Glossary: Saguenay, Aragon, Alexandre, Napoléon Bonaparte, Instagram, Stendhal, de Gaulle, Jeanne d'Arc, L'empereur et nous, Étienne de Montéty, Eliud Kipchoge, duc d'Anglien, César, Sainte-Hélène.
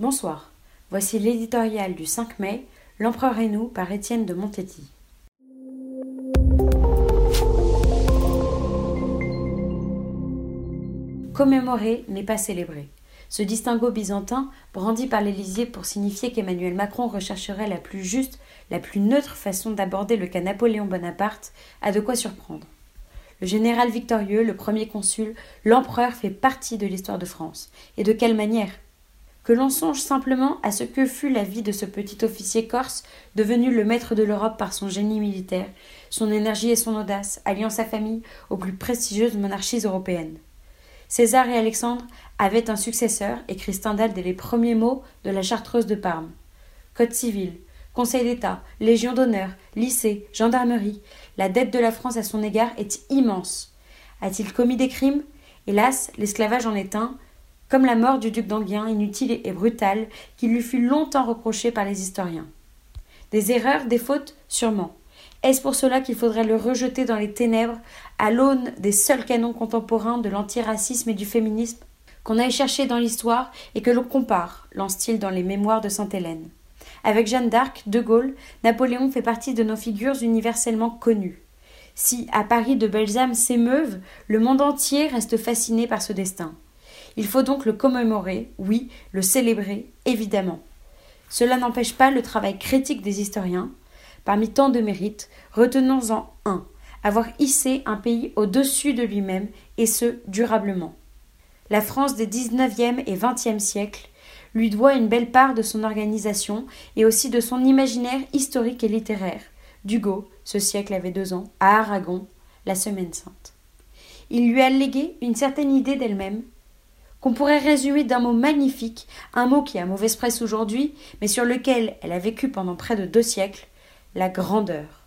Bonsoir, voici l'éditorial du 5 mai, L'empereur et nous par Étienne de Montéty. Commémorer n'est pas célébrer. Ce distinguo byzantin, brandi par l'Élysée pour signifier qu'Emmanuel Macron rechercherait la plus juste, la plus neutre façon d'aborder le cas Napoléon Bonaparte, a de quoi surprendre. Le général victorieux, le premier consul, l'empereur fait partie de l'histoire de France. Et de quelle manière? Que l'on songe simplement à ce que fut la vie de ce petit officier corse, devenu le maître de l'Europe par son génie militaire, son énergie et son audace, alliant sa famille aux plus prestigieuses monarchies européennes. César et Alexandre avaient un successeur, écrit Stendhal dès les premiers mots de la Chartreuse de Parme. Code civil, Conseil d'État, Légion d'honneur, lycée, gendarmerie, la dette de la France à son égard est immense. A-t-il commis des crimes? Hélas, l'esclavage en est un, comme la mort du duc d'Anglien, inutile et brutale, qui lui fut longtemps reprochée par les historiens. Des erreurs, des fautes, sûrement. Est-ce pour cela qu'il faudrait le rejeter dans les ténèbres, à l'aune des seuls canons contemporains de l'antiracisme et du féminisme qu'on aille chercher dans l'histoire et que l'on compare, lance-t-il dans les mémoires de Sainte-Hélène. Avec Jeanne d'Arc, de Gaulle, Napoléon fait partie de nos figures universellement connues. Si, à Paris, de belles âmes s'émeuvent, le monde entier reste fasciné par ce destin. Il faut donc le commémorer, oui, le célébrer, évidemment. Cela n'empêche pas le travail critique des historiens. Parmi tant de mérites, retenons-en un, avoir hissé un pays au-dessus de lui-même, et ce, durablement. La France des 19e et 20e siècles lui doit une belle part de son organisation et aussi de son imaginaire historique et littéraire. D'Hugo, ce siècle avait 2 ans, à Aragon, la Semaine Sainte. Il lui a légué une certaine idée d'elle-même, qu'on pourrait résumer d'un mot magnifique, un mot qui a mauvaise presse aujourd'hui, mais sur lequel elle a vécu pendant près de 2 siècles, la grandeur.